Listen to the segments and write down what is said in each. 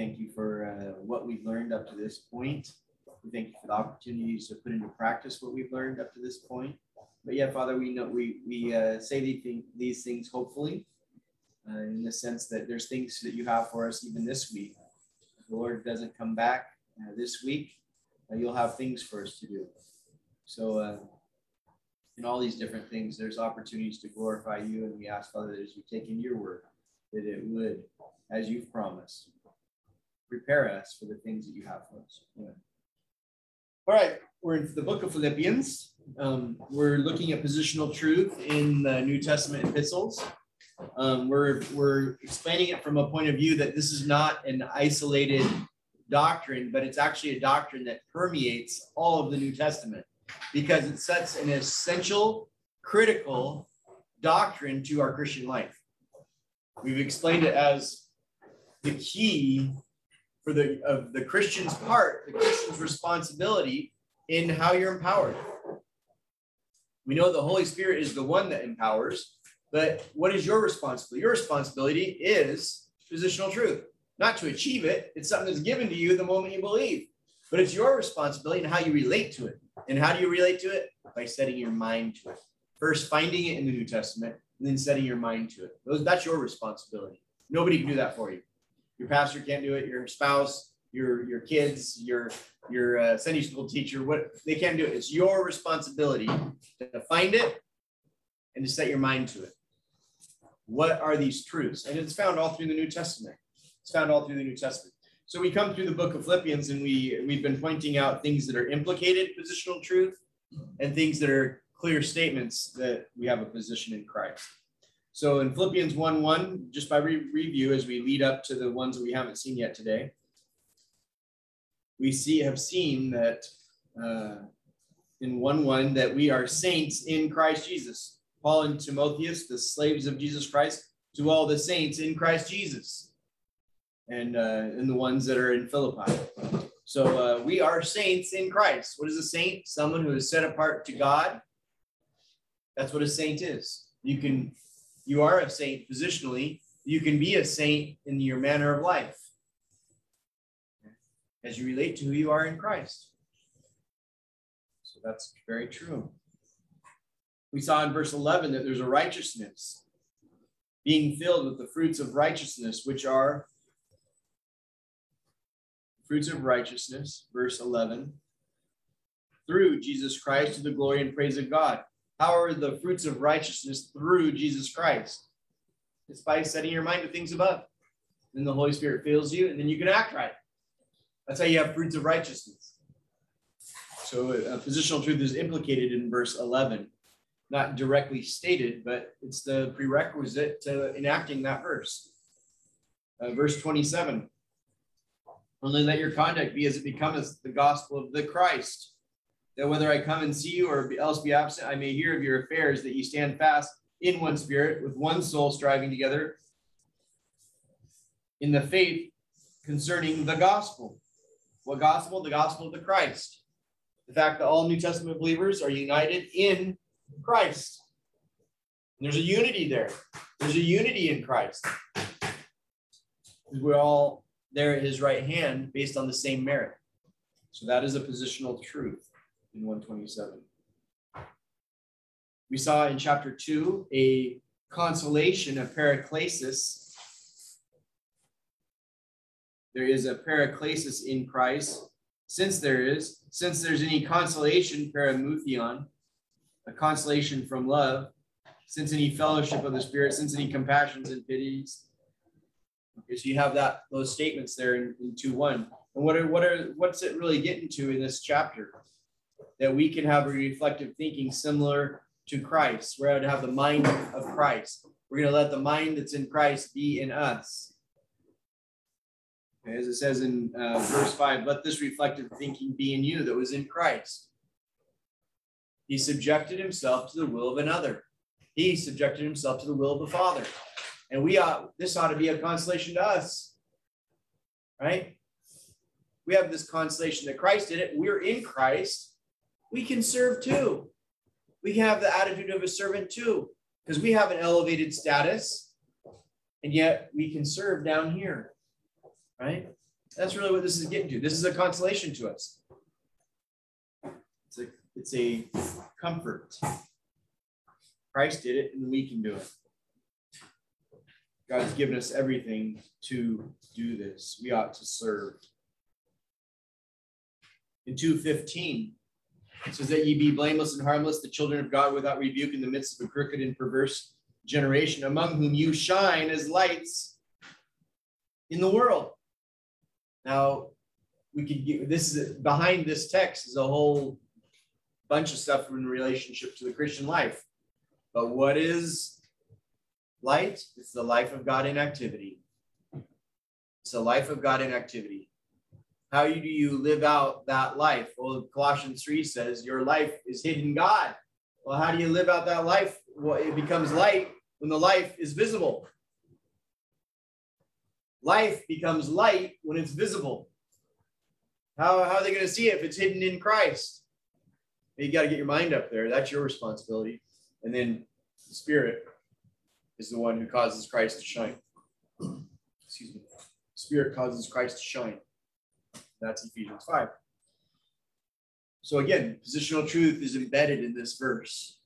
thank you for what we've learned up to this point. We thank you for the opportunities to put into practice what we've learned up to this point. But yeah, Father, we know we say these things hopefully, in the sense that there's things that you have for us even this week. If the Lord doesn't come back this week, you'll have things for us to do. So in all these different things, there's opportunities to glorify you. And we ask, Father, that as you take in your word, that it would, as you've promised, prepare us for the things that you have for us. Amen. All right, we're in the book of Philippians. We're looking at positional truth in the New Testament epistles. We're explaining it from a point of view that this is not an isolated doctrine, but it's actually a doctrine that permeates all of the New Testament because it's such an essential, critical doctrine to our Christian life. We've explained it as the key for the Christian's part, the Christian's responsibility in how you're empowered. We know the Holy Spirit is the one that empowers, but what is your responsibility? Your responsibility is positional truth. Not to achieve it, it's something that's given to you the moment you believe, but it's your responsibility and how you relate to it. And how do you relate to it? By setting your mind to it. First, finding it in the New Testament, and then setting your mind to it. That's your responsibility. Nobody can do that for you. Your pastor can't do it. Your spouse, your kids, your Sunday school teacher, they can't do it. It's your responsibility to find it and to set your mind to it. What are these truths? And it's found all through the New Testament. It's found all through the New Testament. So we come through the book of Philippians, and we've been pointing out things that are implicated positional truth and things that are clear statements that we have a position in Christ. So in Philippians 1:1, just by review as we lead up to the ones that we haven't seen yet today, we have seen that in 1:1 that we are saints in Christ Jesus. Paul and Timotheus, the slaves of Jesus Christ, to all the saints in Christ Jesus, and the ones that are in Philippi. So we are saints in Christ. What is a saint? Someone who is set apart to God. That's what a saint is. You are a saint positionally. You can be a saint in your manner of life as you relate to who you are in Christ. So that's very true. We saw in verse 11 that there's a righteousness, being filled with the fruits of righteousness, which are fruits of righteousness, verse 11, through Jesus Christ to the glory and praise of God. How are the fruits of righteousness through Jesus Christ? It's by setting your mind to things above. Then the Holy Spirit fills you, and then you can act right. That's how you have fruits of righteousness. So positional truth is implicated in verse 11. Not directly stated, but it's the prerequisite to enacting that verse. Verse 27. Only let your conduct be as it becometh the gospel of the Christ, that whether I come and see you or else be absent, I may hear of your affairs, that you stand fast in one spirit, with one soul striving together in the faith concerning the gospel. What gospel? The gospel of the Christ. The fact that all New Testament believers are united in Christ. And there's a unity there. There's a unity in Christ. We're all there at his right hand based on the same merit. So that is a positional truth. In 127. We saw in chapter 2 a consolation, a paraclesis. There is a paraclesis in Christ. Since there's any consolation, paramoutheon, a consolation from love, since any fellowship of the Spirit, since any compassions and pities. Okay, so you have those statements there in 2:1. And what's it really getting to in this chapter? That we can have a reflective thinking similar to Christ. We're going to have the mind of Christ. We're going to let the mind that's in Christ be in us. As it says in verse 5, let this reflective thinking be in you that was in Christ. He subjected himself to the will of another. He subjected himself to the will of the Father. And this ought to be a consolation to us, right? We have this consolation that Christ did it. We're in Christ. We can serve too. We can have the attitude of a servant too, because we have an elevated status, and yet we can serve down here, right? That's really what this is getting to. This is a consolation to us. It's a comfort. Christ did it, and we can do it. God's given us everything to do this. We ought to serve. In 2:15, it says that ye be blameless and harmless, the children of God without rebuke in the midst of a crooked and perverse generation, among whom you shine as lights in the world. Now, we could get this is behind this text is a whole bunch of stuff in relationship to the Christian life. But what is light? It's the life of God in activity. It's the life of God in activity. How do you live out that life? Well, Colossians 3 says your life is hid in God. Well, how do you live out that life? Well, it becomes light when the life is visible. Life becomes light when it's visible. How are they going to see it if it's hidden in Christ? You got to get your mind up there. That's your responsibility. And then the Spirit is the one who causes Christ to shine. Excuse me. Spirit causes Christ to shine. That's Ephesians 5. So again, positional truth is embedded in this verse.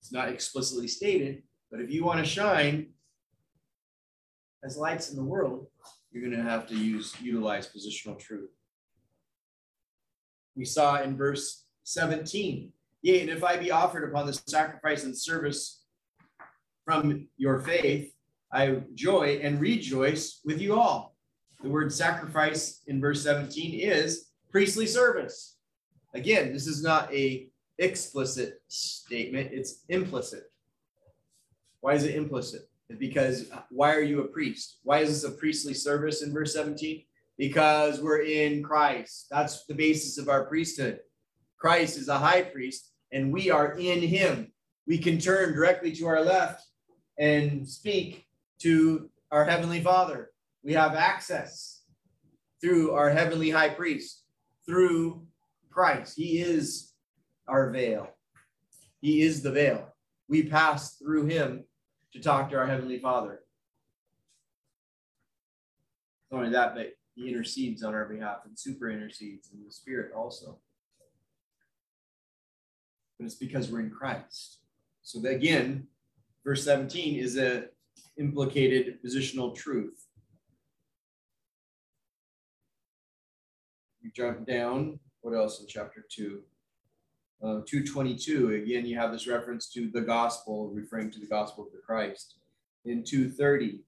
It's not explicitly stated, but if you want to shine as lights in the world, you're going to have to utilize positional truth. We saw in verse 17, yea, and if I be offered upon the sacrifice and service from your faith, I joy and rejoice with you all. The word sacrifice in verse 17 is priestly service. Again, this is not an explicit statement, it's implicit. Why is it implicit? Because why are you a priest? Why is this a priestly service in verse 17? Because we're in Christ. That's the basis of our priesthood. Christ is a high priest, and we are in him. We can turn directly to our left and speak to our heavenly Father. We have access through our heavenly high priest, through Christ. He is our veil. He is the veil. We pass through him to talk to our heavenly Father. Not only that, but he intercedes on our behalf and super intercedes in the Spirit also. But it's because we're in Christ. So again, verse 17 is an implicated positional truth. You jump down. What else in chapter 2? 2:22, again, you have this reference to the gospel, referring to the gospel of the Christ. In 2:30,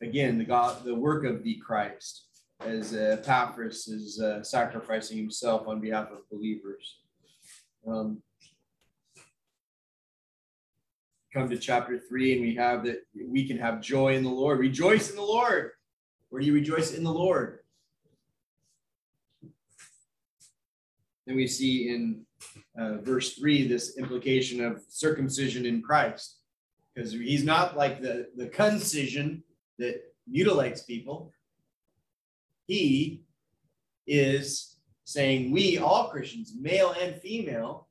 again, the work of the Christ, as Epaphras is sacrificing himself on behalf of believers. Come to chapter 3, and we have that we can have joy in the Lord. Rejoice in the Lord. Where do you rejoice in the Lord? Then we see in verse 3, this implication of circumcision in Christ, because he's not like the concision that mutilates people. He is saying we, all Christians, male and female,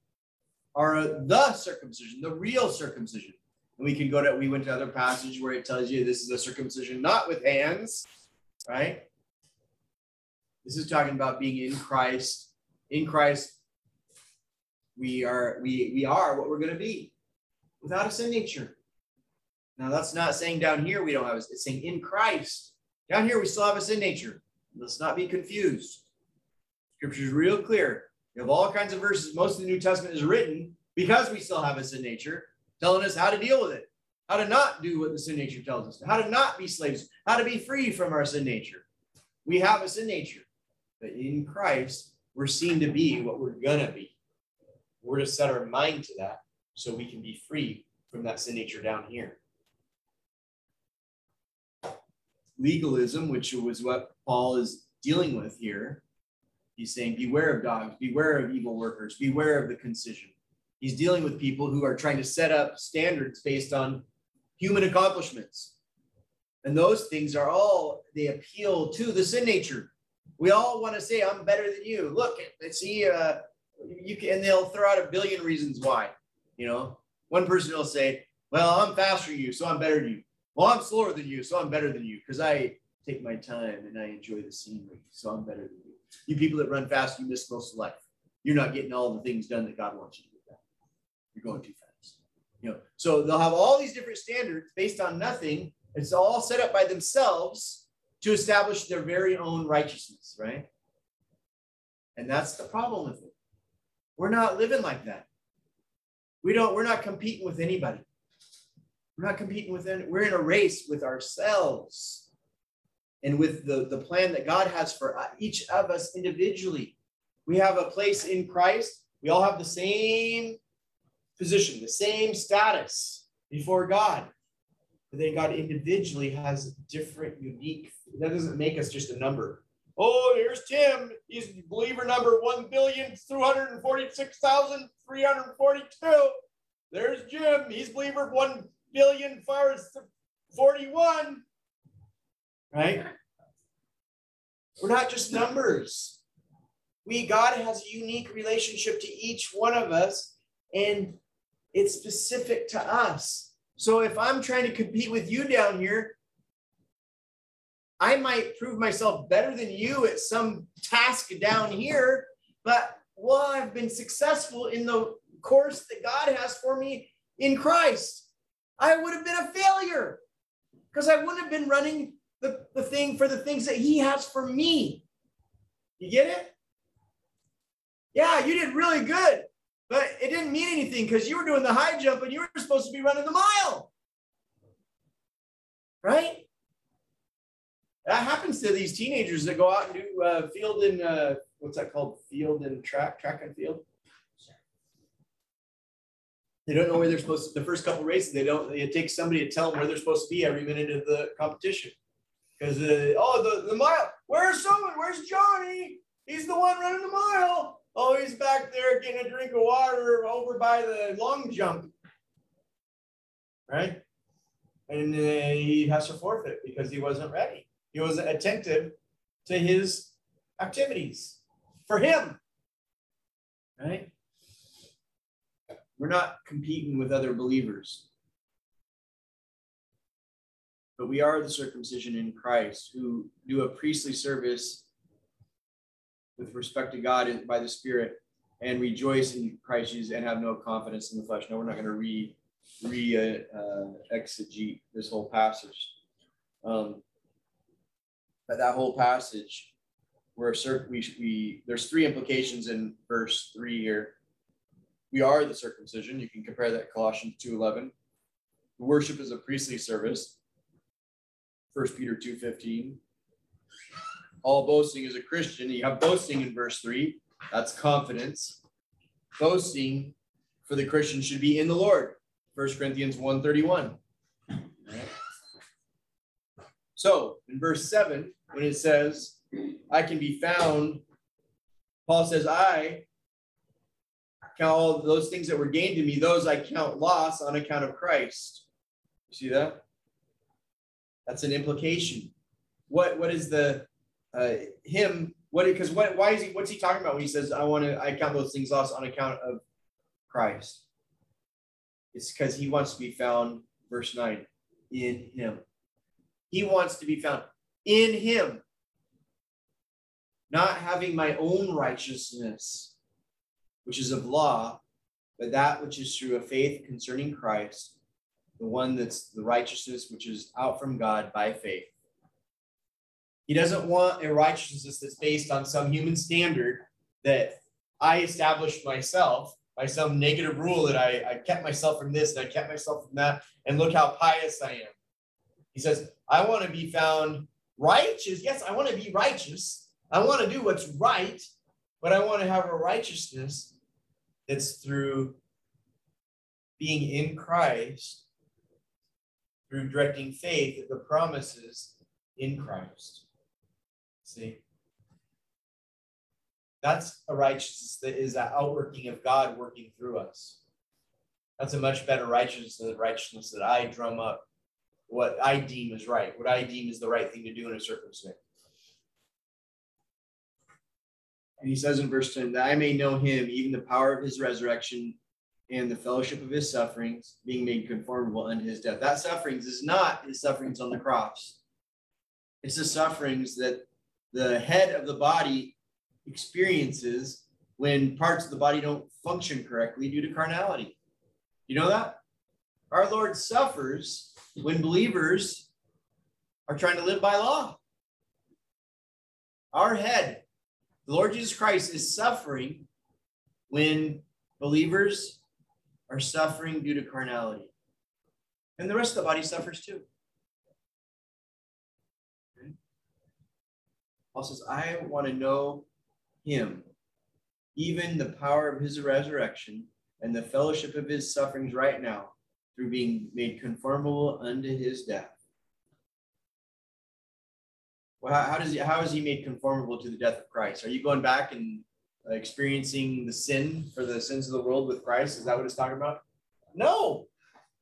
are the circumcision, the real circumcision. And we went to other passage where it tells you this is a circumcision not with hands, right? This is talking about being in Christ. In Christ, we are what we're going to be without a sin nature. Now, that's not saying down here we don't have a sin. It's saying in Christ. Down here we still have a sin nature. Let's not be confused. Scripture is real clear. You have all kinds of verses. Most of the New Testament is written because we still have a sin nature, telling us how to deal with it, how to not do what the sin nature tells us, how to not be slaves, how to be free from our sin nature. We have a sin nature, but in Christ, we're seen to be what we're going to be. We're to set our mind to that so we can be free from that sin nature down here. Legalism, which was what Paul is dealing with here, he's saying, beware of dogs, beware of evil workers, beware of the concision. He's dealing with people who are trying to set up standards based on human accomplishments. And those things are all, they appeal to the sin nature. We all want to say, I'm better than you. Look, see, you can, and they'll throw out a billion reasons why. You know, one person will say, well, I'm faster than you, so I'm better than you. Well, I'm slower than you, so I'm better than you because I take my time and I enjoy the scenery, so I'm better than you. You people that run fast, you miss most of life. You're not getting all the things done that God wants you to get done. You're going too fast. You know, so they'll have all these different standards based on nothing. It's all set up by themselves to establish their very own righteousness, right? And that's the problem with it. We're not living like that. We're not competing with anybody. We're not competing with any, we're in a race with ourselves and with the plan that God has for each of us individually. We have a place in Christ. We all have the same position, the same status before God. But then God individually has different, unique, that doesn't make us just a number. Oh, here's Tim. He's believer number 1,246,342. There's Jim. He's believer 1,041,000. Right? We're not just numbers. God has a unique relationship to each one of us, and it's specific to us. So if I'm trying to compete with you down here, I might prove myself better than you at some task down here, but I've been successful in the course that God has for me in Christ. I would have been a failure because I wouldn't have been running the thing for the things that he has for me. You get it? Yeah, you did really good, but it didn't mean anything because you were doing the high jump and you were supposed to be running the mile. Right? That happens to these teenagers that go out and do field and, what's that called? Field and track and field. They don't know where they're supposed to, the first couple races, it takes somebody to tell them where they're supposed to be every minute of the competition. Because, the mile, where's someone? Where's Johnny? He's the one running the mile. Oh, he's back there getting a drink of water over by the long jump. Right? And he has to forfeit because he wasn't ready. He wasn't attentive to his activities for him, right? We're not competing with other believers, but we are the circumcision in Christ who do a priestly service with respect to God and by the Spirit and rejoice in Christ Jesus and have no confidence in the flesh. No, we're not going to exegete this whole passage. But that whole passage, there's three implications in verse 3 here. We are the circumcision. You can compare that to Colossians 2:11. Worship is a priestly service. 1 Peter 2:15. All boasting is a Christian. You have boasting in verse 3. That's confidence. Boasting for the Christian should be in the Lord. 1 Corinthians 1:31. So in verse 7, when it says, I can be found, Paul says, I count all those things that were gained to me, those I count loss on account of Christ. You see that? That's an implication. What is the, him, what, because what, why is he, what's he talking about when he says, I count those things lost on account of Christ? It's because he wants to be found, verse 9, in him. He wants to be found in him, not having my own righteousness, which is of law, but that which is through a faith concerning Christ, the one that's the righteousness which is out from God by faith. He doesn't want a righteousness that's based on some human standard that I established myself by some negative rule that I kept myself from this and I kept myself from that, and look how pious I am. He says, I want to be found righteous. Yes, I want to be righteous. I want to do what's right, but I want to have a righteousness that's through being in Christ, through directing faith at the promises in Christ. See? That's a righteousness that is an outworking of God working through us. That's a much better righteousness than the righteousness that I drum up. What I deem is right, what I deem is the right thing to do in a circumstance. And he says in verse 10, that I may know him, even the power of his resurrection and the fellowship of his sufferings, being made conformable unto his death. That sufferings is not his sufferings on the cross. It's the sufferings that the head of the body experiences when parts of the body don't function correctly due to carnality. You know that? Our Lord suffers when believers are trying to live by law. Our head, the Lord Jesus Christ, is suffering when believers are suffering due to carnality. And the rest of the body suffers too. Okay. Paul says, I want to know him, even the power of his resurrection and the fellowship of his sufferings right now, through being made conformable unto his death. Well, how is he made conformable to the death of Christ? Are you going back and experiencing the sin for the sins of the world with Christ? Is that what it's talking about? No.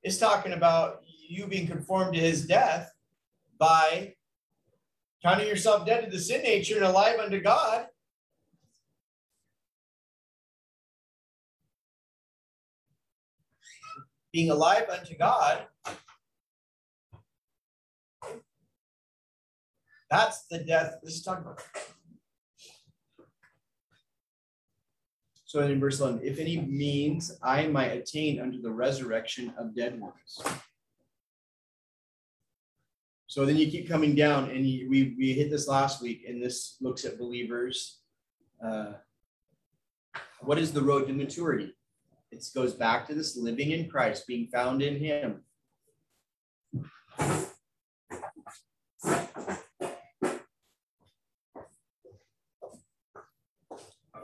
It's talking about you being conformed to his death by counting yourself dead to the sin nature and alive unto God. Being alive unto God, that's the death this is talking about. So in verse 11, if any means I might attain unto the resurrection of dead ones. So then you keep coming down, and we hit this last week, and this looks at believers. What is the road to maturity? It goes back to this living in Christ, being found in him.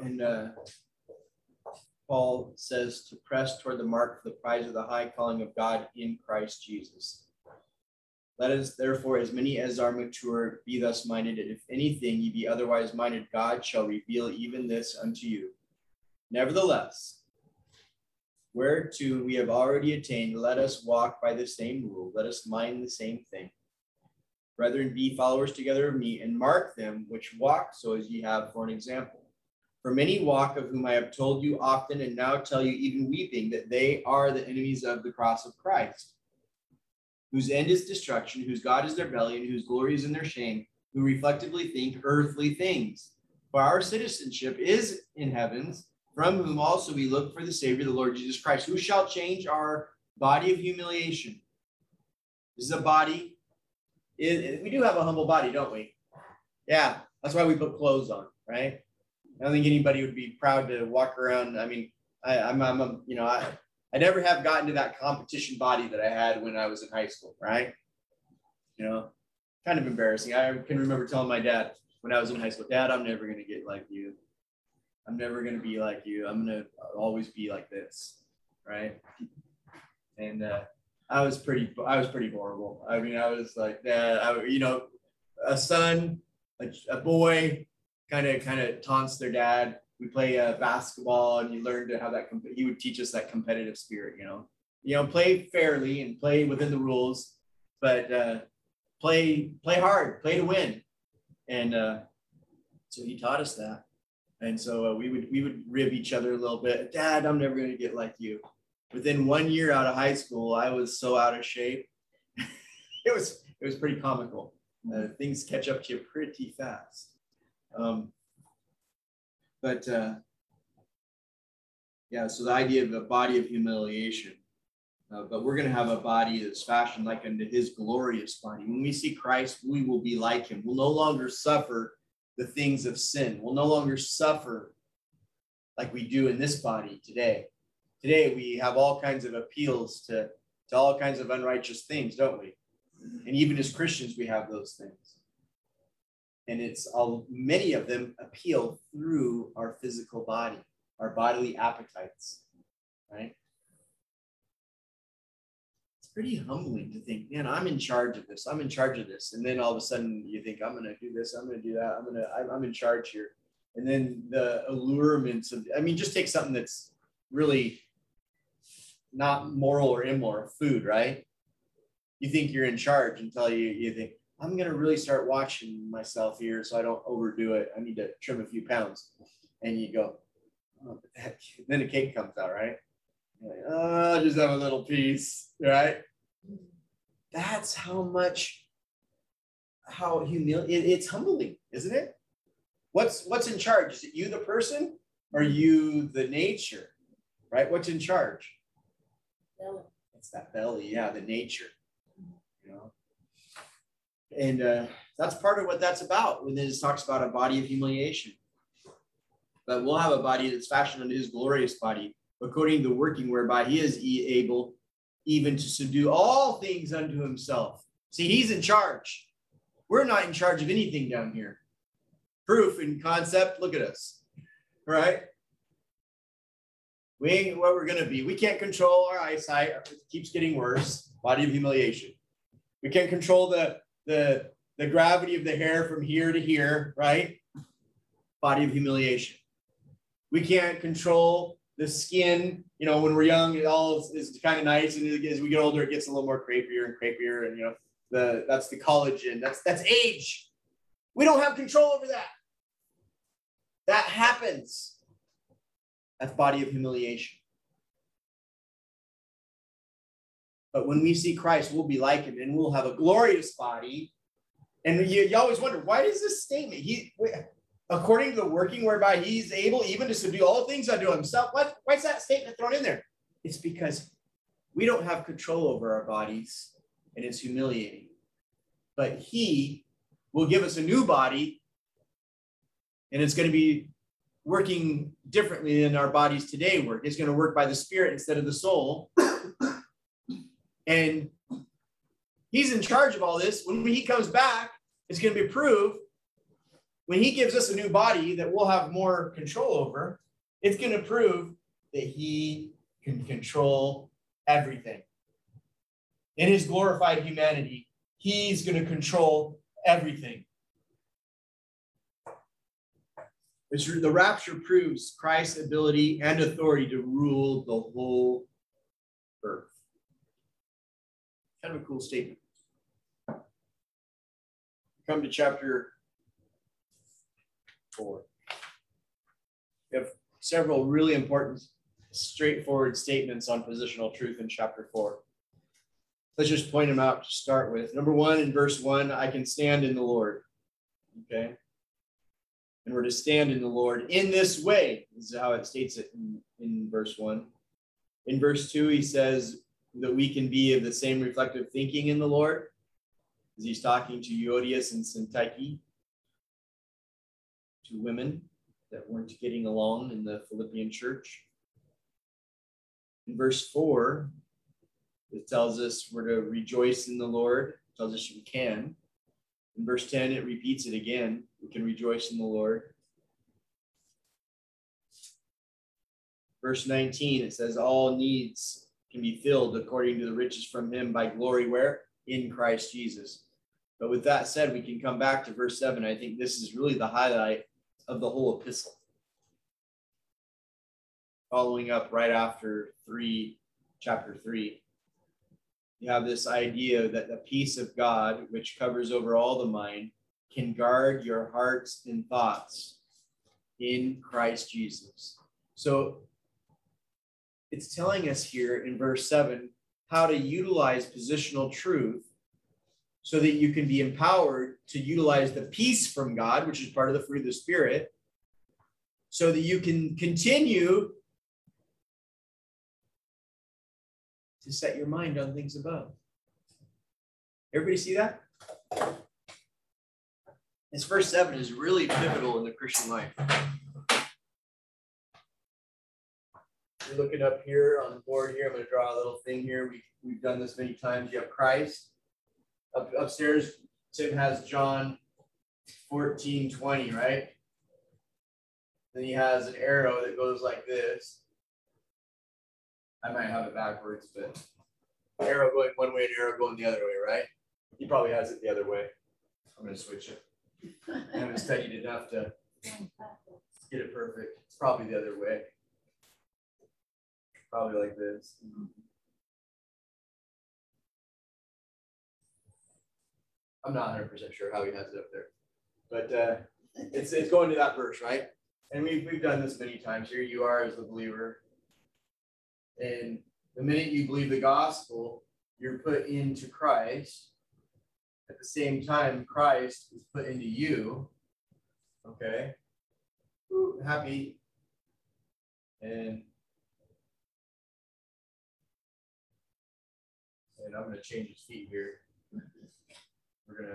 And Paul says to press toward the mark for the prize of the high calling of God in Christ Jesus. Let us, therefore, as many as are mature, be thus minded. And if anything ye be otherwise minded, God shall reveal even this unto you. Nevertheless, whereto we have already attained, let us walk by the same rule. Let us mind the same thing. Brethren, be followers together of me, and mark them which walk so as ye have for an example. For many walk, of whom I have told you often, and now tell you even weeping, that they are the enemies of the cross of Christ, whose end is destruction, whose God is their belly, and whose glory is in their shame, who reflectively think earthly things. For our citizenship is in heavens, from whom also we look for the Savior, the Lord Jesus Christ, who shall change our body of humiliation. This is a body. We do have a humble body, don't we? Yeah, that's why we put clothes on, right? I don't think anybody would be proud to walk around. I mean, I never have gotten to that competition body that I had when I was in high school, right? You know, kind of embarrassing. I can remember telling my dad when I was in high school, Dad, I'm never going to get like you. I'm never going to be like you. I'm going to always be like this, right? And I was pretty horrible. I mean, I was like that. A son, a boy, kind of taunts their dad. We play basketball, and you learn to have that. He would teach us that competitive spirit, play fairly and play within the rules, but play hard, play to win. And so he taught us that. And so we would rib each other a little bit. Dad, I'm never going to get like you. Within 1 year out of high school, I was so out of shape. It was pretty comical. Things catch up to you pretty fast. So the idea of a body of humiliation. But we're going to have a body that's fashioned like unto his glorious body. When we see Christ, we will be like him. We'll no longer suffer the things of sin. Will no longer suffer like we do in this body today. Today we have all kinds of appeals to all kinds of unrighteous things, don't we? And even as Christians, we have those things. And many of them appeal through our physical body, our bodily appetites, right? It's pretty humbling to think, man, I'm in charge of this. And then all of a sudden you think, I'm going to do this, I'm going to do that, I'm in charge here. And then the allurements of, just take something that's really not moral or immoral, food, right? You think you're in charge until you think, I'm going to really start watching myself here so I don't overdo it. I need to trim a few pounds. And you go, oh, then the cake comes out, right? Just have a little piece, right? That's how much how humiliating. It's humbling, isn't it? What's in charge? Is it you, the person, or you, the nature? Right? What's in charge? Belly. It's that belly, yeah, the nature. You know, and that's part of what that's about. When it talks about a body of humiliation, but we'll have a body that's fashioned unto His glorious body, according to the working whereby He is able even to subdue all things unto Himself. See, He's in charge. We're not in charge of anything down here. Proof in concept. Look at us, right? We ain't what we're gonna be. We can't control our eyesight. It keeps getting worse. Body of humiliation. We can't control the gravity of the hair from here to here, right? Body of humiliation. We can't control the skin. You know, when we're young, it all is kind of nice, and as we get older, it gets a little more crepier and crepier, and you know, that's the collagen. That's age. We don't have control over that. That happens. That's body of humiliation. But when we see Christ, we'll be like Him, and we'll have a glorious body. And you always wonder, why does this statement? According to the working whereby He's able even to subdue all things unto Himself. Why is that statement thrown in there? It's because we don't have control over our bodies, and it's humiliating. But He will give us a new body, and it's going to be working differently than our bodies today work. It's going to work by the Spirit instead of the soul. And He's in charge of all this. When He comes back, it's going to be proved. When He gives us a new body that we'll have more control over, it's going to prove that He can control everything. In His glorified humanity, He's going to control everything. The rapture proves Christ's ability and authority to rule the whole earth. Kind of a cool statement. Come to chapter 4. We have several really important, straightforward statements on positional truth in chapter 4. Let's just point them out to start with. Number 1, in verse 1, I can stand in the Lord. Okay? And we're to stand in the Lord in this way. This is how it states it in verse 1. In verse 2, he says that we can be of the same reflective thinking in the Lord, as he's talking to Euodias and Syntyche, two women that weren't getting along in the Philippian church. In verse 4, it tells us we're to rejoice in the Lord. It tells us we can. In verse 10, it repeats it again. We can rejoice in the Lord. Verse 19, it says, all needs can be filled according to the riches from Him by glory where? In Christ Jesus. But with that said, we can come back to verse 7. I think this is really the highlight of the whole epistle. Following up right after chapter 3, you have this idea that the peace of God, which covers over all the mind, can guard your hearts and thoughts in Christ Jesus. So it's telling us here in verse 7 how to utilize positional truth so that you can be empowered to utilize the peace from God, which is part of the fruit of the Spirit, so that you can continue to set your mind on things above. Everybody see that? This verse 7 is really pivotal in the Christian life. You're looking up here on the board here. I'm going to draw a little thing here. We've done this many times. You have Christ. Upstairs, Tim has John 14:20, right? Then he has an arrow that goes like this. I might have it backwards, but arrow going one way and arrow going the other way, right? He probably has it the other way. I'm going to switch it. I haven't studied enough to get it perfect. It's probably the other way. Probably like this. I'm not 100% sure how he has it up there, but it's going to that verse, right? And we've done this many times. Here you are as a believer, and the minute you believe the gospel, you're put into Christ. At the same time, Christ is put into you. Okay. Ooh, happy. And I'm going to change his feet here. We're going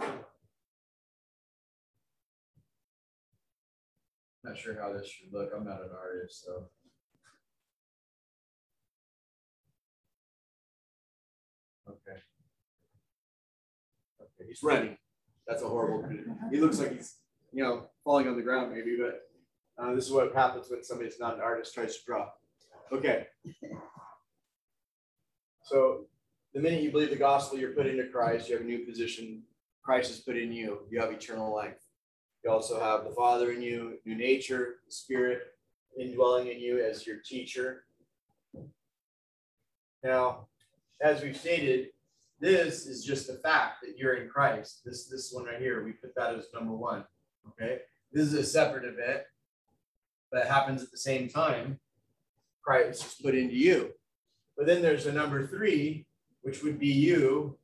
to. Not sure how this should look. I'm not an artist, so. Okay. Okay, he's running. That's a horrible. He looks like he's, you know, falling on the ground maybe, but this is what happens when somebody's not an artist tries to draw. Okay. So the minute you believe the gospel, you're put into Christ. You have a new position. Christ is put in you. You have eternal life. You also have the Father in you, new nature, the Spirit indwelling in you as your teacher. Now, as we've stated, this is just the fact that you're in Christ. This one right here, we put that as number one. Okay, this is a separate event, but it happens at the same time. Christ is put into you. But then there's a number three, which would be you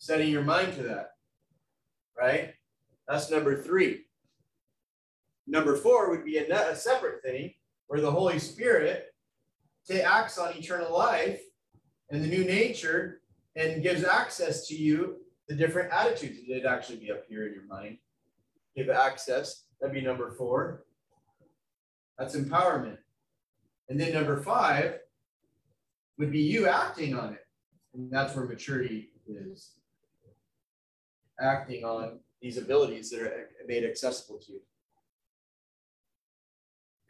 setting your mind to that, right? That's number three. Number four would be a separate thing where the Holy Spirit acts on eternal life and the new nature and gives access to you the different attitudes. It'd actually be up here in your mind. Give access. That'd be number four. That's empowerment. And then number five would be you acting on it. And that's where maturity is. Acting on these abilities that are made accessible to you.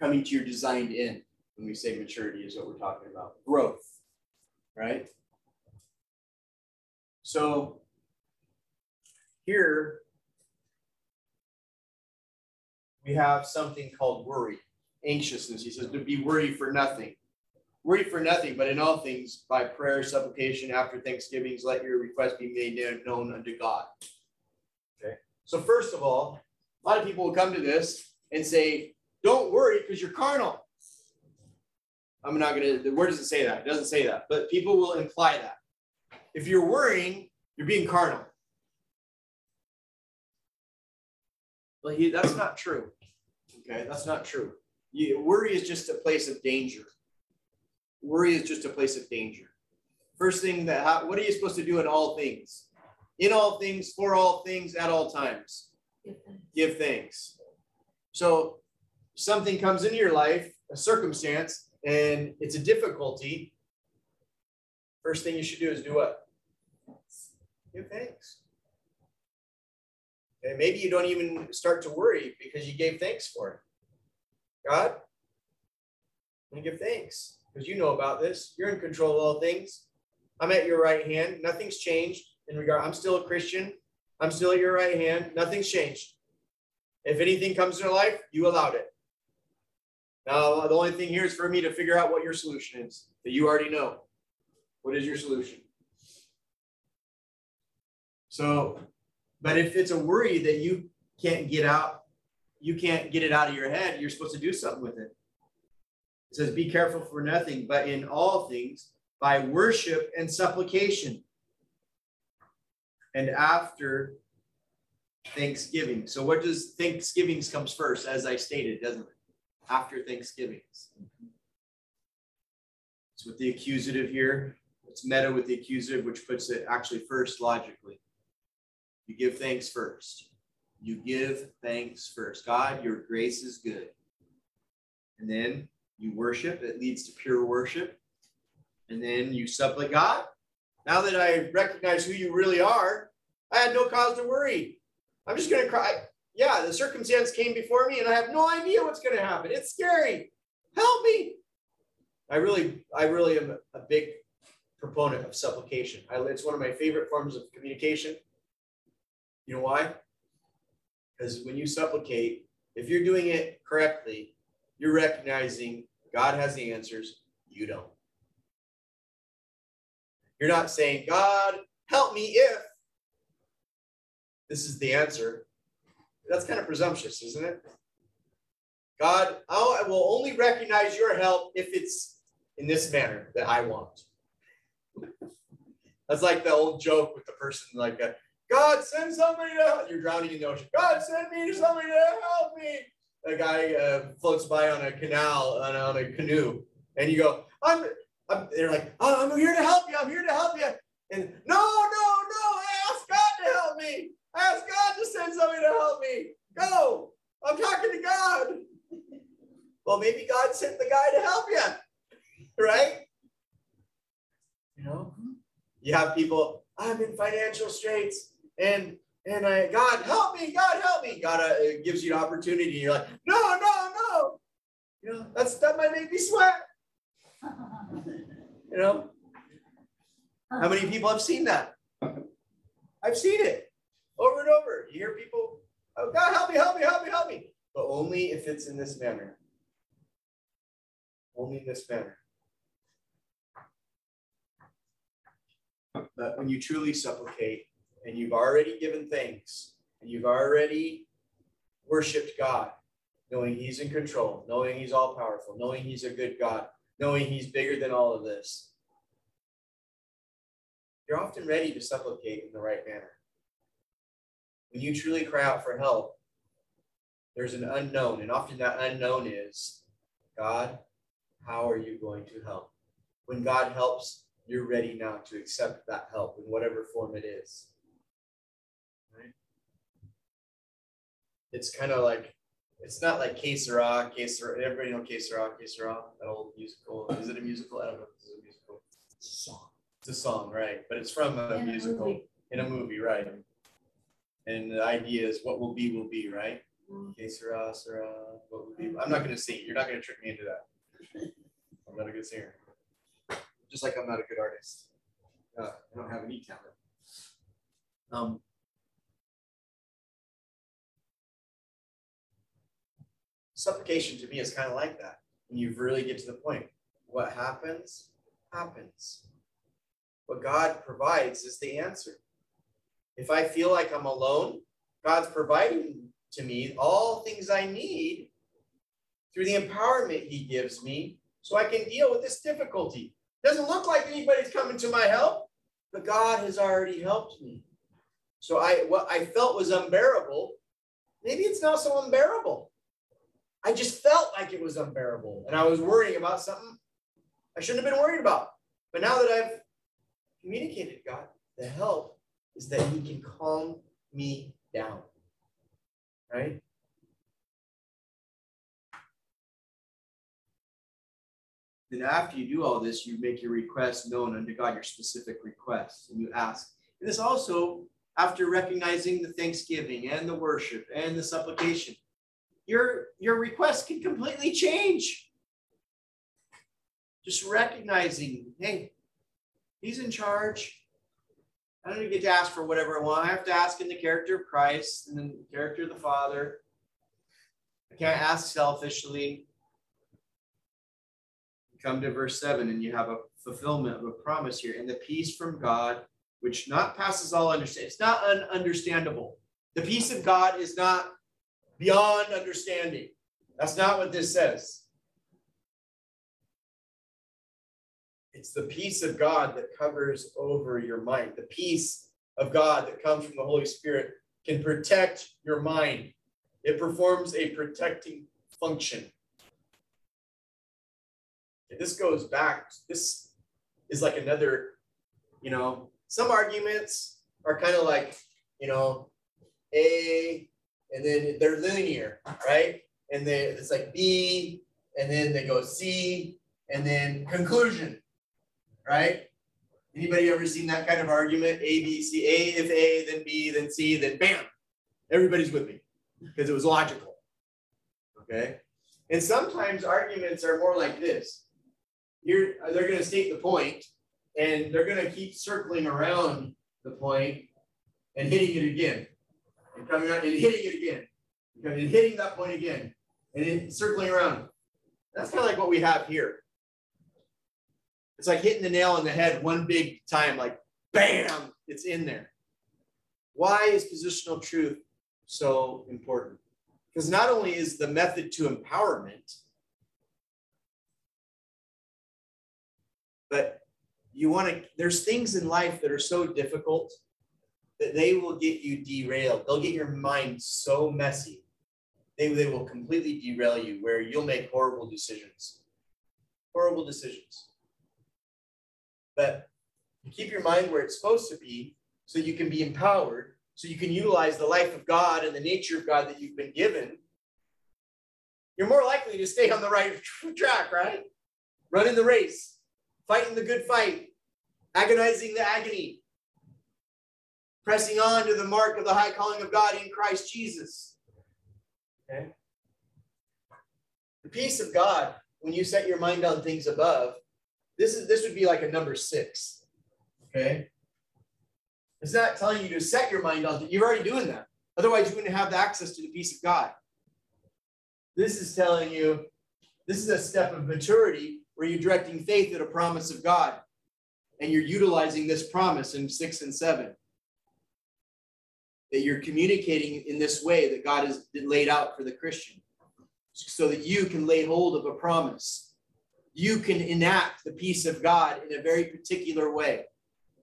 Coming to your designed end, when we say maturity is what we're talking about. Growth, right? So here we have something called worry, anxiousness. He says to be worried for nothing. Worry for nothing, but in all things, by prayer, supplication, after thanksgivings, let your request be made known unto God. Okay. So first of all, a lot of people will come to this and say, don't worry because you're carnal. I'm not going to, where does it say that? It doesn't say that, but people will imply that. If you're worrying, you're being carnal. Well, that's not true. Okay, that's not true. Worry is just a place of danger. Worry is just a place of danger. First thing that, what are you supposed to do in all things? In all things, for all things, at all times. Give thanks. So something comes into your life, a circumstance, and it's a difficulty. First thing you should do is do what? Give thanks. And maybe you don't even start to worry because you gave thanks for it. God, I'm going to give thanks because you know about this. You're in control of all things. I'm at your right hand. Nothing's changed in regard. I'm still a Christian. I'm still at your right hand. Nothing's changed. If anything comes in your life, you allowed it. Now, the only thing here is for me to figure out what your solution is that you already know. What is your solution? So, but if it's a worry that you can't get out, you can't get it out of your head, you're supposed to do something with it. It says, be careful for nothing, but in all things, by worship and supplication. And after thanksgiving. So what does thanksgivings comes first, as I stated, doesn't it? After thanksgivings. It's with the accusative here. It's meta with the accusative, which puts it actually first logically. You give thanks first. You give thanks first. God, your grace is good. And then you worship. It leads to pure worship. And then you supplicate God. Now that I recognize who you really are, I had no cause to worry. I'm just going to cry. Yeah, the circumstance came before me and I have no idea what's going to happen. It's scary. Help me. I really am a big proponent of supplication. It's one of my favorite forms of communication. You know why? Because when you supplicate, if you're doing it correctly, you're recognizing God has the answers. You don't. You're not saying, God, help me if this is the answer. That's kind of presumptuous, isn't it? God, I will only recognize your help if it's in this manner that I want. That's like the old joke with the person like that. God, send somebody to help. You're drowning in the ocean. God, send me somebody to help me. A guy floats by on a canal, on a canoe. And you go, they're like, oh, I'm here to help you. I'm here to help you. And no, ask God to help me. Ask God to send somebody to help me. Go. I'm talking to God. Well, maybe God sent the guy to help you, right? You know, you have people, I'm in financial straits, and God, help me, God, help me. God gives you an opportunity. You're like, no. You know, that might make me sweat. You know, how many people have seen that? I've seen it over and over. You hear people, oh, God, help me. But only if it's in this manner. Only in this manner. But when you truly supplicate and you've already given thanks and you've already worshiped God, knowing he's in control, knowing he's all powerful, knowing he's a good God, knowing he's bigger than all of this, you're often ready to supplicate in the right manner. When you truly cry out for help, there's an unknown, and often that unknown is, God, how are you going to help? When God helps, you're ready now to accept that help in whatever form it is. Right? It's kind of like, it's not like que sera, everybody know que sera, that old musical. Is it a musical? I don't know if it's a musical. It's a song. It's a song, right? But it's from a musical in a movie, right? And the idea is what will be, right? Que sera, sera, what will be. I'm not going to sing. You're not going to trick me into that. I'm not a good singer. Just like I'm not a good artist. I don't have any talent. Supplication to me is kind of like that. When you really get to the point, what happens, happens. What God provides is the answer. If I feel like I'm alone, God's providing to me all things I need through the empowerment he gives me so I can deal with this difficulty. Doesn't look like anybody's coming to my help, but God has already helped me. So what I felt was unbearable, maybe it's not so unbearable. I just felt like it was unbearable, and I was worrying about something I shouldn't have been worried about. But now that I've communicated to God, the help is that he can calm me down, right? Then after you do all this, you make your request known unto God, your specific request, and you ask. And this also, after recognizing the thanksgiving and the worship and the supplication, your request can completely change. Just recognizing, hey, he's in charge. I don't even get to ask for whatever I want. I have to ask in the character of Christ and in the character of the Father. I can't ask selfishly. Come to verse 7, and you have a fulfillment of a promise here. And the peace from God, which not passes all understanding. It's not ununderstandable. The peace of God is not beyond understanding. That's not what this says. It's the peace of God that covers over your mind. The peace of God that comes from the Holy Spirit can protect your mind. It performs a protecting function. This goes back, this is like another, you know, some arguments are kind of like, you know, A, and then they're linear, right? And then it's like B, and then they go C, and then conclusion, right? Anybody ever seen that kind of argument? A, B, C, A, if A, then B, then C, then bam. Everybody's with me because it was logical, okay? And sometimes arguments are more like this. They're going to state the point, and they're going to keep circling around the point and hitting it again, and coming out and hitting it again, and hitting that point again, and then circling around. That's kind of like what we have here. It's like hitting the nail on the head one big time, like bam, it's in there. Why is positional truth so important? Because not only is the method to empowerment, but You want to, there's things in life that are so difficult that they will get you derailed. They'll get your mind so messy. They will completely derail you where you'll make horrible decisions. Horrible decisions. But keep your mind where it's supposed to be so you can be empowered, so you can utilize the life of God and the nature of God that you've been given. You're more likely to stay on the right track, right? Running the race, fighting the good fight, agonizing the agony, pressing on to the mark of the high calling of God in Christ Jesus. Okay? The peace of God, when you set your mind on things above, this would be like a number 6. Okay? It's not telling you to set your mind on things. You're already doing that. Otherwise, you wouldn't have the access to the peace of God. This is telling you, this is a step of maturity where you're directing faith at a promise of God. And you're utilizing this promise in 6 and 7. That you're communicating in this way that God has laid out for the Christian. So that you can lay hold of a promise. You can enact the peace of God in a very particular way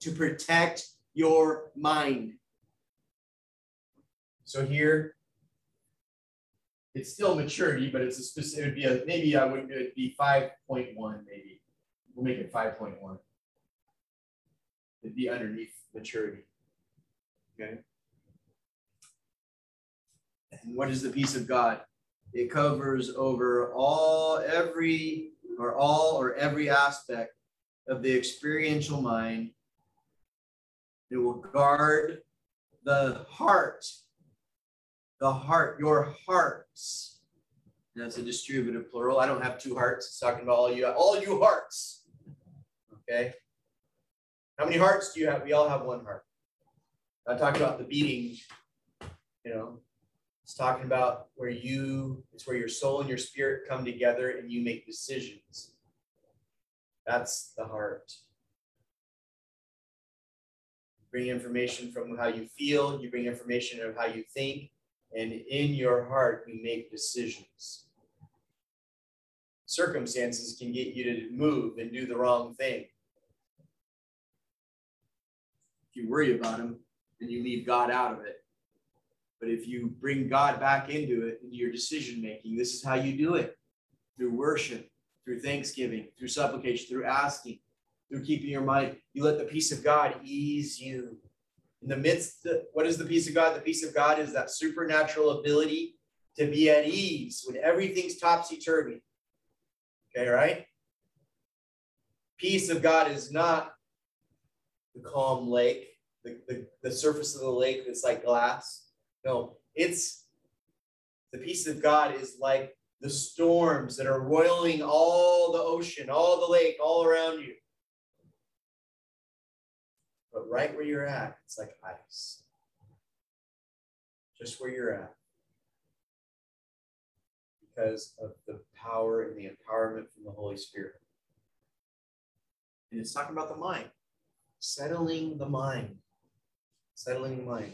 to protect your mind. So here, it's still maturity, but it's a specific, it would be a, maybe I would, it would be 5.1, maybe. We'll make it 5.1. It'd be underneath maturity. Okay. And what is the peace of God? It covers over every aspect of the experiential mind. It will guard your hearts. And that's a distributive plural. I don't have 2 hearts. It's talking about all you hearts. Okay. How many hearts do you have? We all have 1 heart. I talked about the beating, It's talking about it's where your soul and your spirit come together and you make decisions. That's the heart. You bring information from how you feel, you bring information of how you think, and in your heart, you make decisions. Circumstances can get you to move and do the wrong thing. If you worry about them, then you leave God out of it. But if you bring God back into it, into your decision-making, this is how you do it. Through worship, through thanksgiving, through supplication, through asking, through keeping your mind. You let the peace of God ease you. In the midst of, what is the peace of God? The peace of God is that supernatural ability to be at ease when everything's topsy-turvy. Okay, right? Peace of God is not the calm lake, the surface of the lake that's like glass. No, it's the peace of God is like the storms that are roiling all the ocean, all the lake, all around you. But right where you're at, it's like ice. Just where you're at. Because of the power and the empowerment from the Holy Spirit. And it's talking about the mind. Settling the mind. Settling the mind.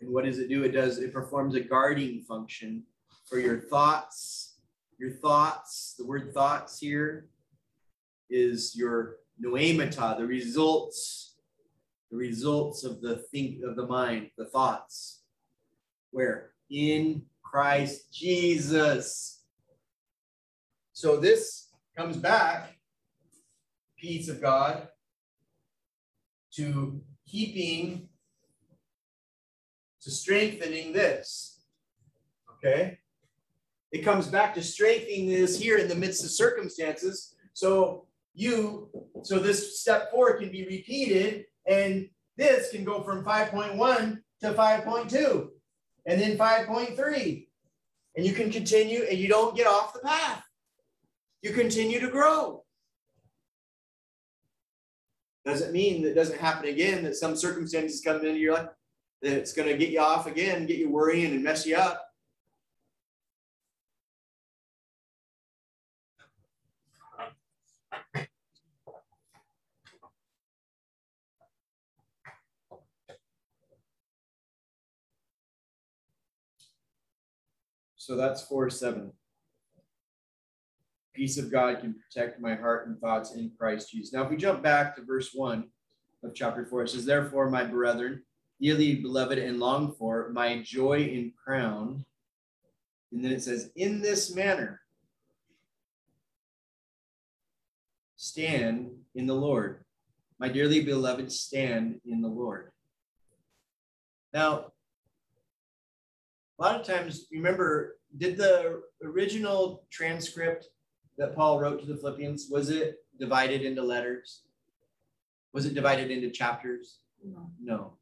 And what does it do? It performs a guarding function for your thoughts. Your thoughts, the word thoughts here is your noemata, the results of the mind, the thoughts. Where? In Christ Jesus. So this comes back, peace of God, to keeping. To strengthening this, okay? It comes back to strengthening this here in the midst of circumstances. So this step 4 can be repeated, and this can go from 5.1 to 5.2, and then 5.3. And you can continue, and you don't get off the path. You continue to grow. Doesn't mean that it doesn't happen again, that some circumstances come into your life. That it's going to get you off again, get you worrying and mess you up. So that's 4-7. peace of God can protect my heart and thoughts in Christ Jesus. Now, if we jump back to verse 1 of chapter 4, it says, therefore, my brethren, dearly beloved and longed for, my joy and crown. And then it says, in this manner, stand in the Lord. My dearly beloved, stand in the Lord. Now, a lot of times, remember, did the original transcript that Paul wrote to the Philippians, was it divided into letters? Was it divided into chapters? No.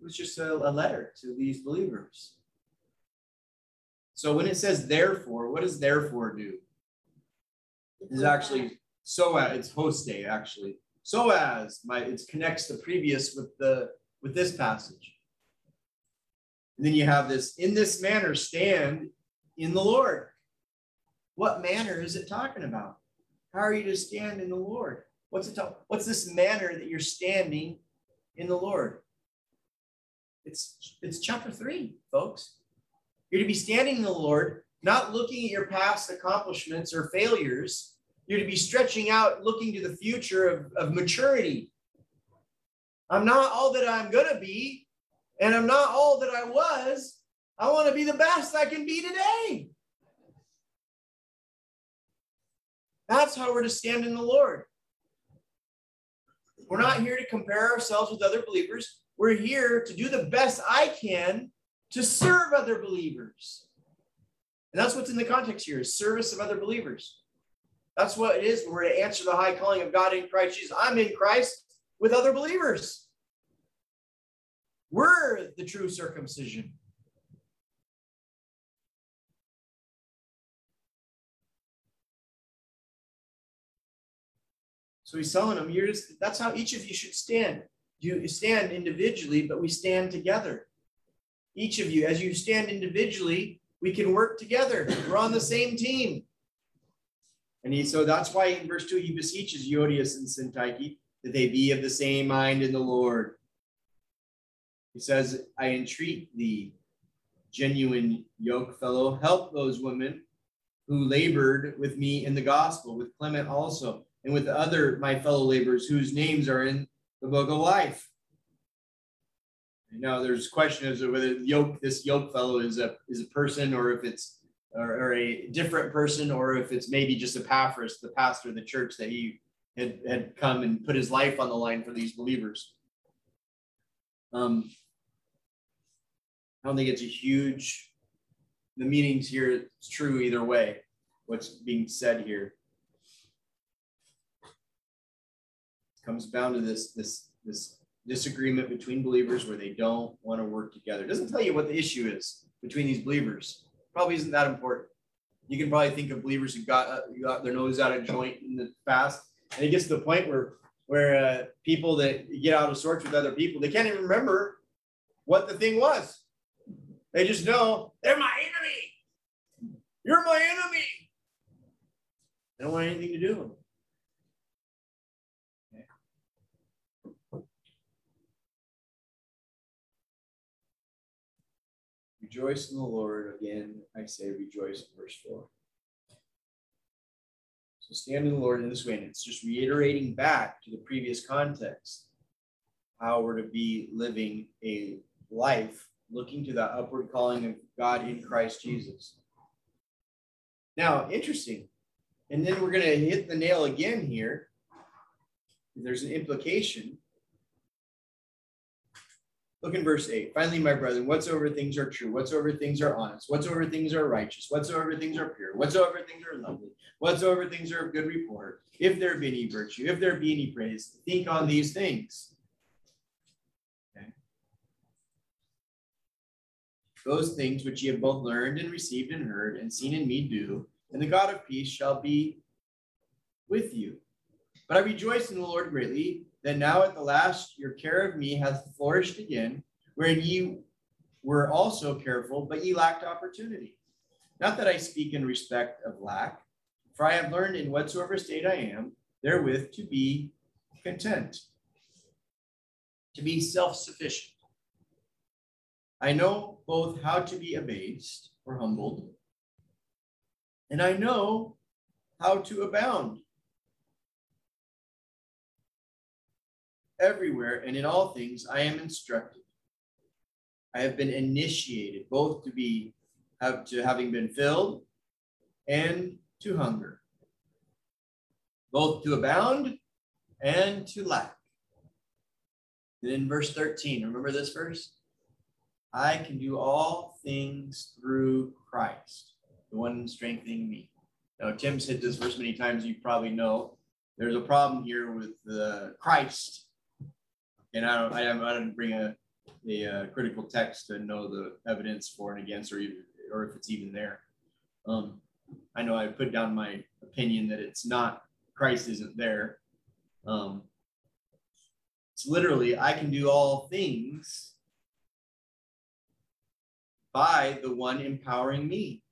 It was just a letter to these believers. So when it says therefore, what does therefore do? It's actually so as, it's host day actually. So as, it connects the previous with this passage. And then you have this, in this manner, stand in the Lord. What manner is it talking about? How are you to stand in the Lord? What's this manner that you're standing in the Lord? It's chapter 3, folks. You're to be standing in the Lord, not looking at your past accomplishments or failures. You're to be stretching out, looking to the future of maturity. I'm not all that I'm going to be, and I'm not all that I was. I want to be the best I can be today. That's how we're to stand in the Lord. We're not here to compare ourselves with other believers. We're here to do the best I can to serve other believers. And that's what's in the context here, is service of other believers. That's what it is when we're to answer the high calling of God in Christ Jesus. I'm in Christ with other believers. We're the true circumcision. So he's telling them, that's how each of you should stand. You stand individually, but we stand together. Each of you, as you stand individually, we can work together. We're on the same team. And so that's why in verse 2, he beseeches Euodias and Syntyche that they be of the same mind in the Lord. He says, I entreat thee, genuine yoke fellow, help those women who labored with me in the gospel, with Clement also, and with my fellow laborers whose names are in the book of life. Now there's question as to whether this yoke fellow is a person, or if it's or a different person, or if it's maybe just Epaphras, the pastor of the church that he had come and put his life on the line for these believers. I don't think it's the meanings here, it's true either way, what's being said here. It comes down to this disagreement between believers where they don't want to work together. It doesn't tell you what the issue is between these believers. Probably isn't that important. You can probably think of believers who got their nose out of joint in the past, and it gets to the point where people that get out of sorts with other people, they can't even remember what the thing was. They just know, they're my enemy. You're my enemy. They don't want anything to do with them. Okay. Rejoice in the Lord. Again, I say rejoice in verse 4. So stand in the Lord in this way, and it's just reiterating back to the previous context how we're to be living a life looking to the upward calling of God in Christ Jesus. Now, interesting, and then we're going to hit the nail again here. There's an implication. Look in verse 8. Finally, my brethren, whatsoever things are true, whatsoever things are honest, whatsoever things are righteous, whatsoever things are pure, whatsoever things are lovely, whatsoever things are of good report, if there be any virtue, if there be any praise, think on these things. Okay. Those things which ye have both learned and received and heard and seen in me do, and the God of peace shall be with you. But I rejoice in the Lord greatly, that now at the last your care of me hath flourished again, wherein ye were also careful, but ye lacked opportunity. Not that I speak in respect of lack, for I have learned in whatsoever state I am, therewith to be content, to be self-sufficient. I know both how to be abased or humbled, and I know how to abound. Everywhere and in all things I am instructed. I have been initiated both to having been filled and to hunger, both to abound and to lack. And in verse 13, remember this verse? I can do all things through Christ, the one strengthening me. Now, Tim's hit this verse many times, you probably know. There's a problem here with the Christ. And I didn't bring a critical text to know the evidence for and against, or if it's even there. I know I put down my opinion that it's not, Christ isn't there. It's literally, I can do all things by the one empowering me.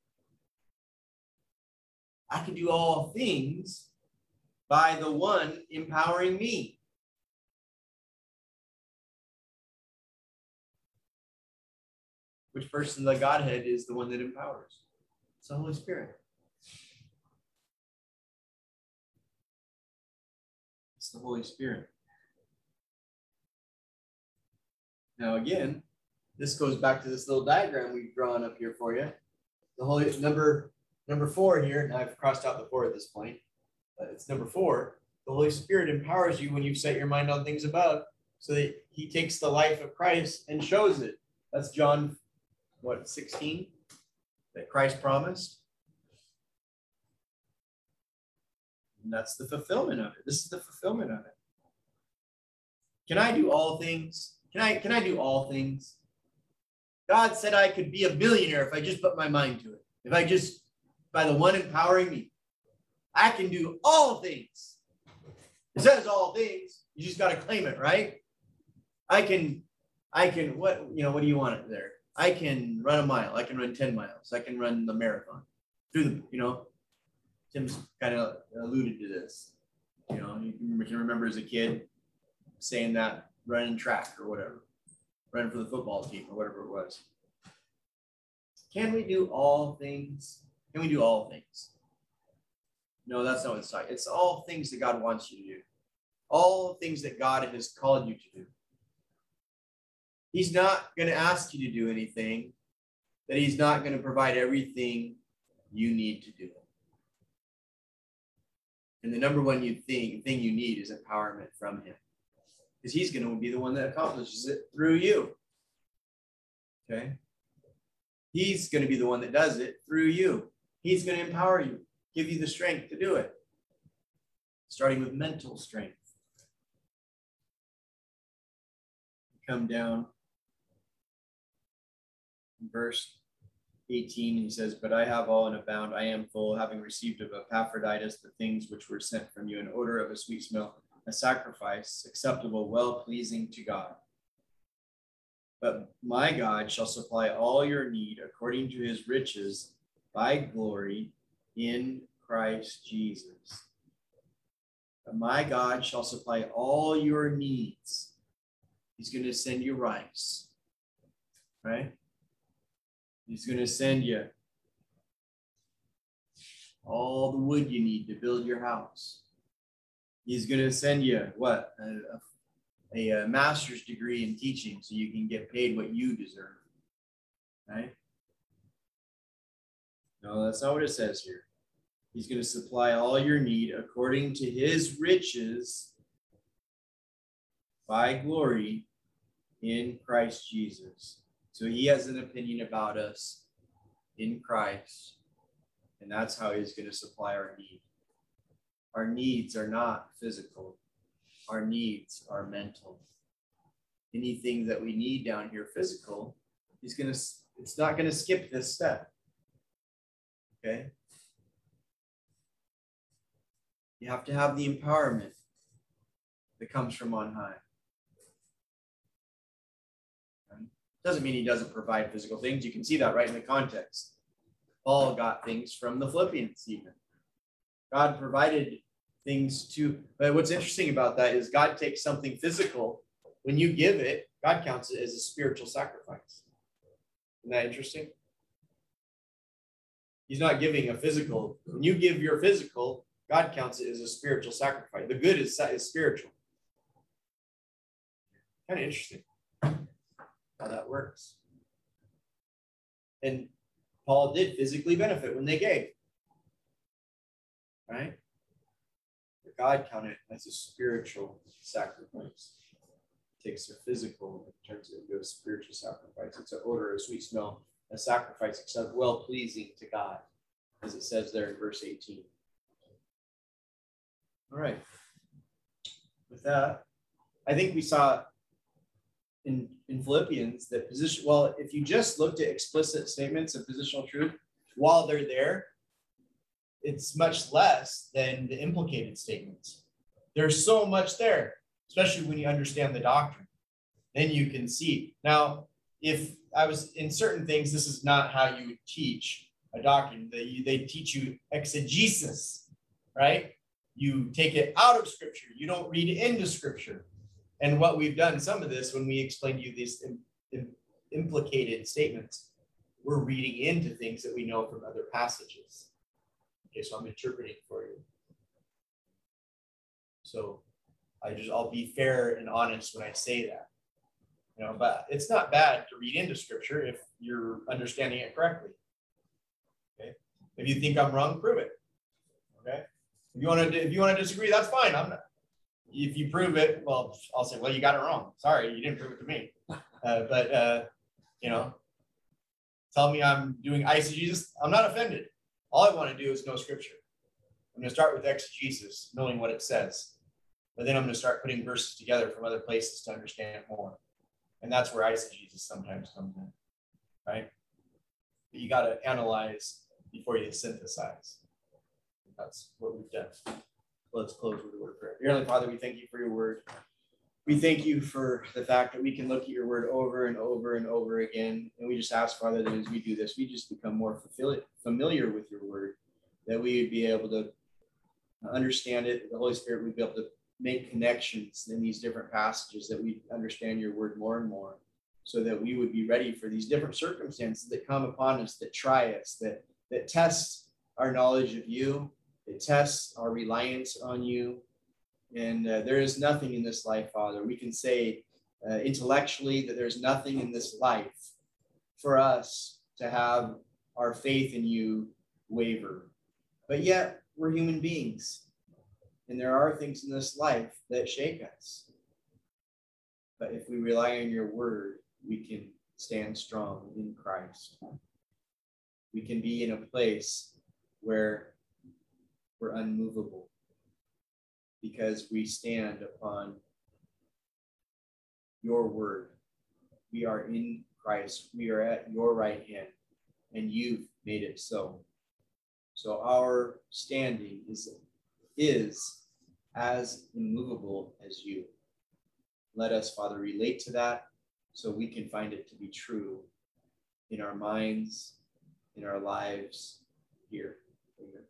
I can do all things by the one empowering me. Which person in the Godhead is the one that empowers? It's the Holy Spirit. It's the Holy Spirit. Now again, this goes back to this little diagram we've drawn up here for you. The Holy number 4 here, and I've crossed out the 4 at this point, but it's number 4. The Holy Spirit empowers you when you set your mind on things above, so that He takes the life of Christ and shows it. That's John. What, 16, that Christ promised? And that's the fulfillment of it. This is the fulfillment of it. Can I do all things? Can I do all things? God said I could be a billionaire if I just put my mind to it. If I just, by the one empowering me, I can do all things. It says all things. You just got to claim it, right? I can, what, you know, what do you want it there? I can run a mile. I can run 10 miles. I can run the marathon. Through the, you know, Tim's kind of alluded to this. You know, you can remember as a kid saying that, running track or whatever, running for the football team or whatever it was. Can we do all things? Can we do all things? No, that's not what it's like. It's all things that God wants you to do. All things that God has called you to do. He's not going to ask you to do anything that He's not going to provide everything you need to do. And the number one thing you need is empowerment from Him, because He's going to be the one that accomplishes it through you. Okay? He's going to be the one that does it through you. He's going to empower you, give you the strength to do it, starting with mental strength. Come down. Verse 18, he says, but I have all and abound, I am full, having received of Epaphroditus the things which were sent from you, an odor of a sweet smell, a sacrifice, acceptable, well-pleasing to God. But my God shall supply all your need according to His riches by glory in Christ Jesus. But my God shall supply all your needs. He's going to send you rice, right? He's going to send you all the wood you need to build your house. He's going to send you, what? A master's degree in teaching so you can get paid what you deserve, right? No, that's not what it says here. He's going to supply all your need according to His riches by glory in Christ Jesus. So He has an opinion about us in Christ, and that's how He's going to supply our need. Our needs are not physical. Our needs are mental. Anything that we need down here physical, He's going to, it's not going to skip this step. Okay? You have to have the empowerment that comes from on high. Doesn't mean He doesn't provide physical things. You can see that right in the context. Paul got things from the Philippians even. God provided things to, but what's interesting about that is God takes something physical. When you give it, God counts it as a spiritual sacrifice. Isn't that interesting? He's not giving a physical. When you give your physical, God counts it as a spiritual sacrifice. The good is spiritual. Kind of interesting how that works. And Paul did physically benefit when they gave. Right? But God counted it as a spiritual sacrifice. Takes their physical and turns it into a spiritual sacrifice. It's an odor, a sweet smell, a sacrifice except well-pleasing to God, as it says there in verse 18. All right. With that, I think we saw in Philippians that position, well, if you just looked at explicit statements of positional truth, while they're there, it's much less than the implicated statements. There's so much there, especially when you understand the doctrine. Then you can see. Now, if I was in certain things, this is not how you would teach a doctrine. They teach you exegesis, right? You take it out of Scripture. You don't read into Scripture. And what we've done, some of this, when we explain to you these implicated statements, we're reading into things that we know from other passages. Okay, so I'm interpreting for you. So I'll be fair and honest when I say that. You know, but it's not bad to read into Scripture if you're understanding it correctly. Okay. If you think I'm wrong, prove it. Okay. If you want to disagree, that's fine. I'm not. If you prove it, well, I'll say, well, you got it wrong. Sorry, you didn't prove it to me. You know, tell me I'm doing eisegesis. I'm not offended. All I want to do is know Scripture. I'm going to start with exegesis, knowing what it says. But then I'm going to start putting verses together from other places to understand more. And that's where eisegesis sometimes comes in, right? But you got to analyze before you synthesize. That's what we've done. Let's close with a word of prayer. Dear Heavenly Father, we thank you for your word. We thank you for the fact that we can look at your word over and over and over again. And we just ask, Father, that as we do this, we just become more familiar with your word, that we would be able to understand it. That the Holy Spirit would be able to make connections in these different passages, that we understand your word more and more, so that we would be ready for these different circumstances that come upon us, that try us, that test our knowledge of you. It tests our reliance on you. And there is nothing in this life, Father. We can say intellectually that there's nothing in this life for us to have our faith in you waver. But yet we're human beings. And there are things in this life that shake us. But if we rely on your word, we can stand strong in Christ. We can be in a place where we're unmovable because we stand upon your word. We are in Christ. We are at your right hand, and you've made it so. So our standing is as immovable as you. Let us, Father, relate to that so we can find it to be true in our minds, in our lives here. Amen.